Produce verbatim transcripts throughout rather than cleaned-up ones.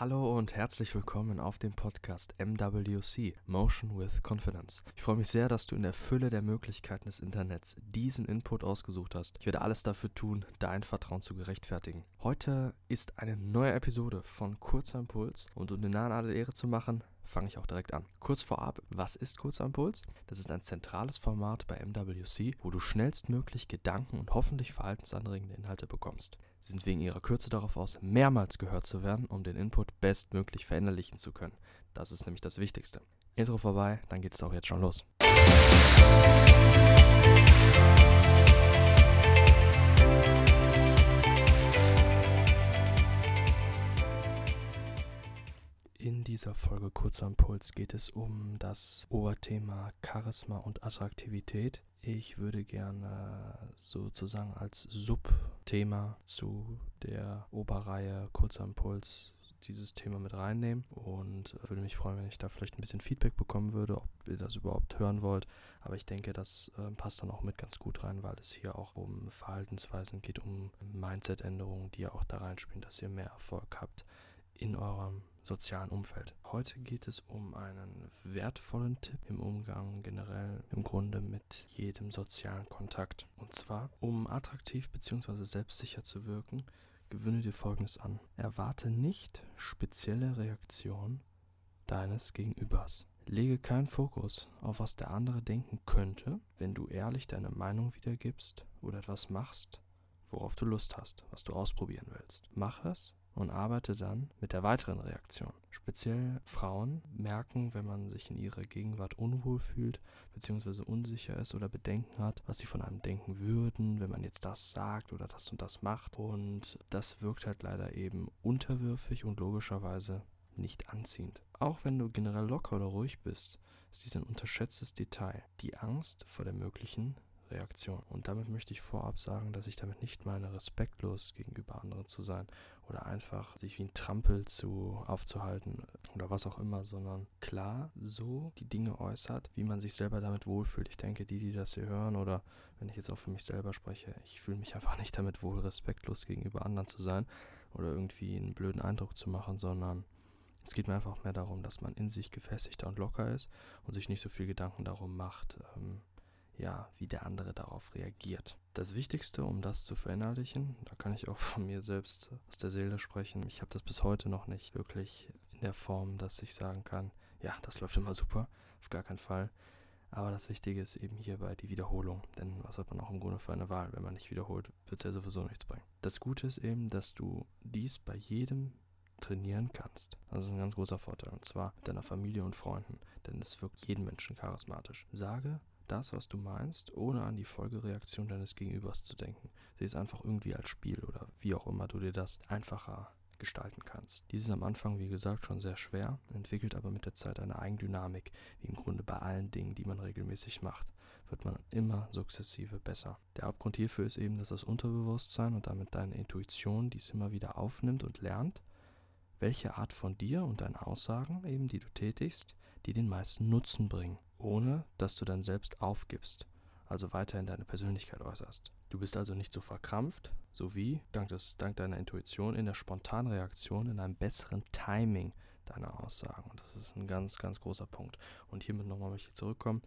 Hallo und herzlich willkommen auf dem Podcast M W C, Motion with Confidence. Ich freue mich sehr, dass du in der Fülle der Möglichkeiten des Internets diesen Input ausgesucht hast. Ich werde alles dafür tun, dein Vertrauen zu gerechtfertigen. Heute ist eine neue Episode von Kurzer Impuls und um den Namen alle Ehre zu machen, fange ich auch direkt an. Kurz vorab, was ist Kurzer Impuls? Das ist ein zentrales Format bei M W C, wo du schnellstmöglich Gedanken und hoffentlich verhaltensanregende Inhalte bekommst. Sie sind wegen ihrer Kürze darauf aus, mehrmals gehört zu werden, um den Input bestmöglich verinnerlichen zu können. Das ist nämlich das Wichtigste. Intro vorbei, dann geht es auch jetzt schon los. In dieser Folge Kurzer Impuls geht es um das Oberthema Charisma und Attraktivität. Ich würde gerne sozusagen als Subthema zu der Oberreihe Kurzer Impuls dieses Thema mit reinnehmen und würde mich freuen, wenn ich da vielleicht ein bisschen Feedback bekommen würde, ob ihr das überhaupt hören wollt. Aber ich denke, das äh, passt dann auch mit ganz gut rein, weil es hier auch um Verhaltensweisen geht, um Mindset-Änderungen, die ja auch da reinspielen, dass ihr mehr Erfolg habt in eurem sozialen Umfeld. Heute geht es um einen wertvollen Tipp im Umgang generell im Grunde mit jedem sozialen Kontakt. Und zwar, um attraktiv bzw. selbstsicher zu wirken, gewöhne dir Folgendes an. Erwarte nicht spezielle Reaktionen deines Gegenübers. Lege keinen Fokus auf, was der andere denken könnte, wenn du ehrlich deine Meinung wiedergibst oder etwas machst, worauf du Lust hast, was du ausprobieren willst. Mach es und arbeite dann mit der weiteren Reaktion. Speziell Frauen merken, wenn man sich in ihrer Gegenwart unwohl fühlt, beziehungsweise unsicher ist oder Bedenken hat, was sie von einem denken würden, wenn man jetzt das sagt oder das und das macht. Und das wirkt halt leider eben unterwürfig und logischerweise nicht anziehend. Auch wenn du generell locker oder ruhig bist, ist dies ein unterschätztes Detail. Die Angst vor der möglichen Reaktion. Und damit möchte ich vorab sagen, dass ich damit nicht meine, respektlos gegenüber anderen zu sein oder einfach sich wie ein Trampel zu aufzuhalten oder was auch immer, sondern klar so die Dinge äußert, wie man sich selber damit wohlfühlt. Ich denke, die, die das hier hören oder wenn ich jetzt auch für mich selber spreche, ich fühle mich einfach nicht damit wohl, respektlos gegenüber anderen zu sein oder irgendwie einen blöden Eindruck zu machen, sondern es geht mir einfach mehr darum, dass man in sich gefestigter und locker ist und sich nicht so viel Gedanken darum macht, ähm, ja, wie der andere darauf reagiert. Das Wichtigste, um das zu verinnerlichen, da kann ich auch von mir selbst aus der Seele sprechen, ich habe das bis heute noch nicht wirklich in der Form, dass ich sagen kann, ja, das läuft immer super, auf gar keinen Fall. Aber das Wichtige ist eben hierbei die Wiederholung, denn was hat man auch im Grunde für eine Wahl? Wenn man nicht wiederholt, wird es ja sowieso nichts bringen. Das Gute ist eben, dass du dies bei jedem trainieren kannst. Das ist ein ganz großer Vorteil, und zwar mit deiner Familie und Freunden, denn es wirkt jeden Menschen charismatisch. Sage das, was du meinst, ohne an die Folgereaktion deines Gegenübers zu denken. Sieh es einfach irgendwie als Spiel oder wie auch immer du dir das einfacher gestalten kannst. Dies ist am Anfang, wie gesagt, schon sehr schwer, entwickelt aber mit der Zeit eine Eigendynamik, wie im Grunde bei allen Dingen, die man regelmäßig macht, wird man immer sukzessive besser. Der Hauptgrund hierfür ist eben, dass das Unterbewusstsein und damit deine Intuition dies immer wieder aufnimmt und lernt, welche Art von dir und deinen Aussagen eben, die du tätigst, die den meisten Nutzen bringen, ohne dass du dann selbst aufgibst, also weiterhin deine Persönlichkeit äußerst. Du bist also nicht so verkrampft, sowie dank, des, dank deiner Intuition in der Spontanreaktion, in einem besseren Timing deiner Aussagen. Und das ist ein ganz, ganz großer Punkt. Und hiermit nochmal möchte ich zurückkommen.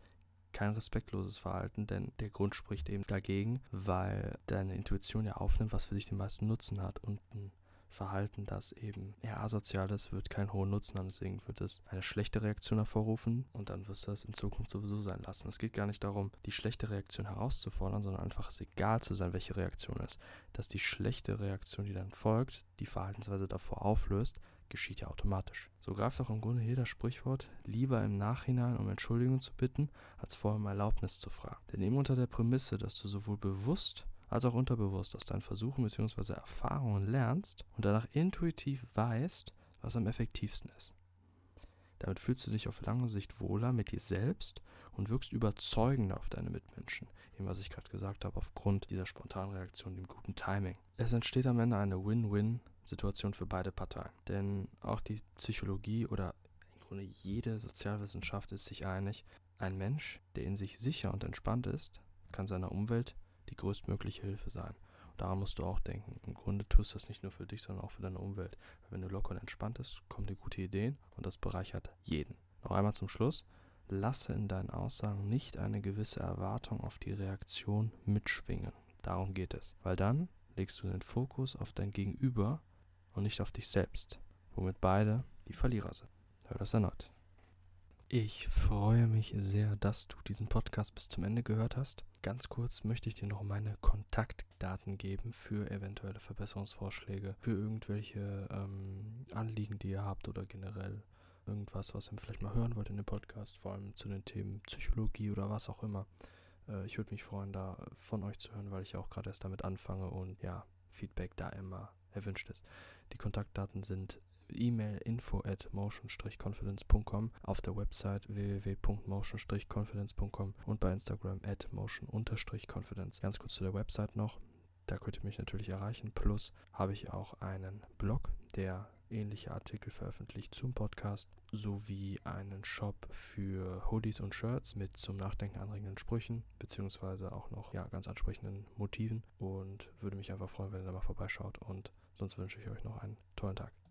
Kein respektloses Verhalten, denn der Grund spricht eben dagegen, weil deine Intuition ja aufnimmt, was für dich den meisten Nutzen hat, und ein Verhalten, das eben eher asozial ist, wird keinen hohen Nutzen haben, deswegen wird es eine schlechte Reaktion hervorrufen und dann wirst du das in Zukunft sowieso sein lassen. Es geht gar nicht darum, die schlechte Reaktion herauszufordern, sondern einfach es egal zu sein, welche Reaktion es ist. Dass die schlechte Reaktion, die dann folgt, die Verhaltensweise davor auflöst, geschieht ja automatisch. So greift auch im Grunde hier das Sprichwort, lieber im Nachhinein um Entschuldigung zu bitten, als vorher um Erlaubnis zu fragen. Denn eben unter der Prämisse, dass du sowohl bewusst als auch unterbewusst aus deinen Versuchen bzw. Erfahrungen lernst und danach intuitiv weißt, was am effektivsten ist. Damit fühlst du dich auf lange Sicht wohler mit dir selbst und wirkst überzeugender auf deine Mitmenschen, eben was ich gerade gesagt habe, aufgrund dieser spontanen Reaktion, dem guten Timing. Es entsteht am Ende eine Win-Win-Situation für beide Parteien, denn auch die Psychologie oder im Grunde jede Sozialwissenschaft ist sich einig, ein Mensch, der in sich sicher und entspannt ist, kann seiner Umwelt die größtmögliche Hilfe sein. Daran musst du auch denken. Im Grunde tust du das nicht nur für dich, sondern auch für deine Umwelt. Wenn du locker und entspannt bist, kommen dir gute Ideen und das bereichert jeden. Noch einmal zum Schluss. Lasse in deinen Aussagen nicht eine gewisse Erwartung auf die Reaktion mitschwingen. Darum geht es. Weil dann legst du den Fokus auf dein Gegenüber und nicht auf dich selbst, womit beide die Verlierer sind. Hör das erneut. Ich freue mich sehr, dass du diesen Podcast bis zum Ende gehört hast. Ganz kurz möchte ich dir noch meine Kontaktdaten geben für eventuelle Verbesserungsvorschläge, für irgendwelche ähm, Anliegen, die ihr habt oder generell irgendwas, was ihr vielleicht mal hören wollt in dem Podcast, vor allem zu den Themen Psychologie oder was auch immer. Äh, ich würde mich freuen, da von euch zu hören, weil ich auch gerade erst damit anfange und ja, Feedback da immer erwünscht ist. Die Kontaktdaten sind E-Mail info at motion dash confidence punkt com, auf der Website w w w punkt motion dash confidence punkt com und bei Instagram at motion dash confidence. Ganz kurz zu der Website noch, da könnt ihr mich natürlich erreichen. Plus habe ich auch einen Blog, der ähnliche Artikel veröffentlicht zum Podcast, sowie einen Shop für Hoodies und Shirts mit zum Nachdenken anregenden Sprüchen, beziehungsweise auch noch ja, ganz ansprechenden Motiven, und würde mich einfach freuen, wenn ihr da mal vorbeischaut, und sonst wünsche ich euch noch einen tollen Tag.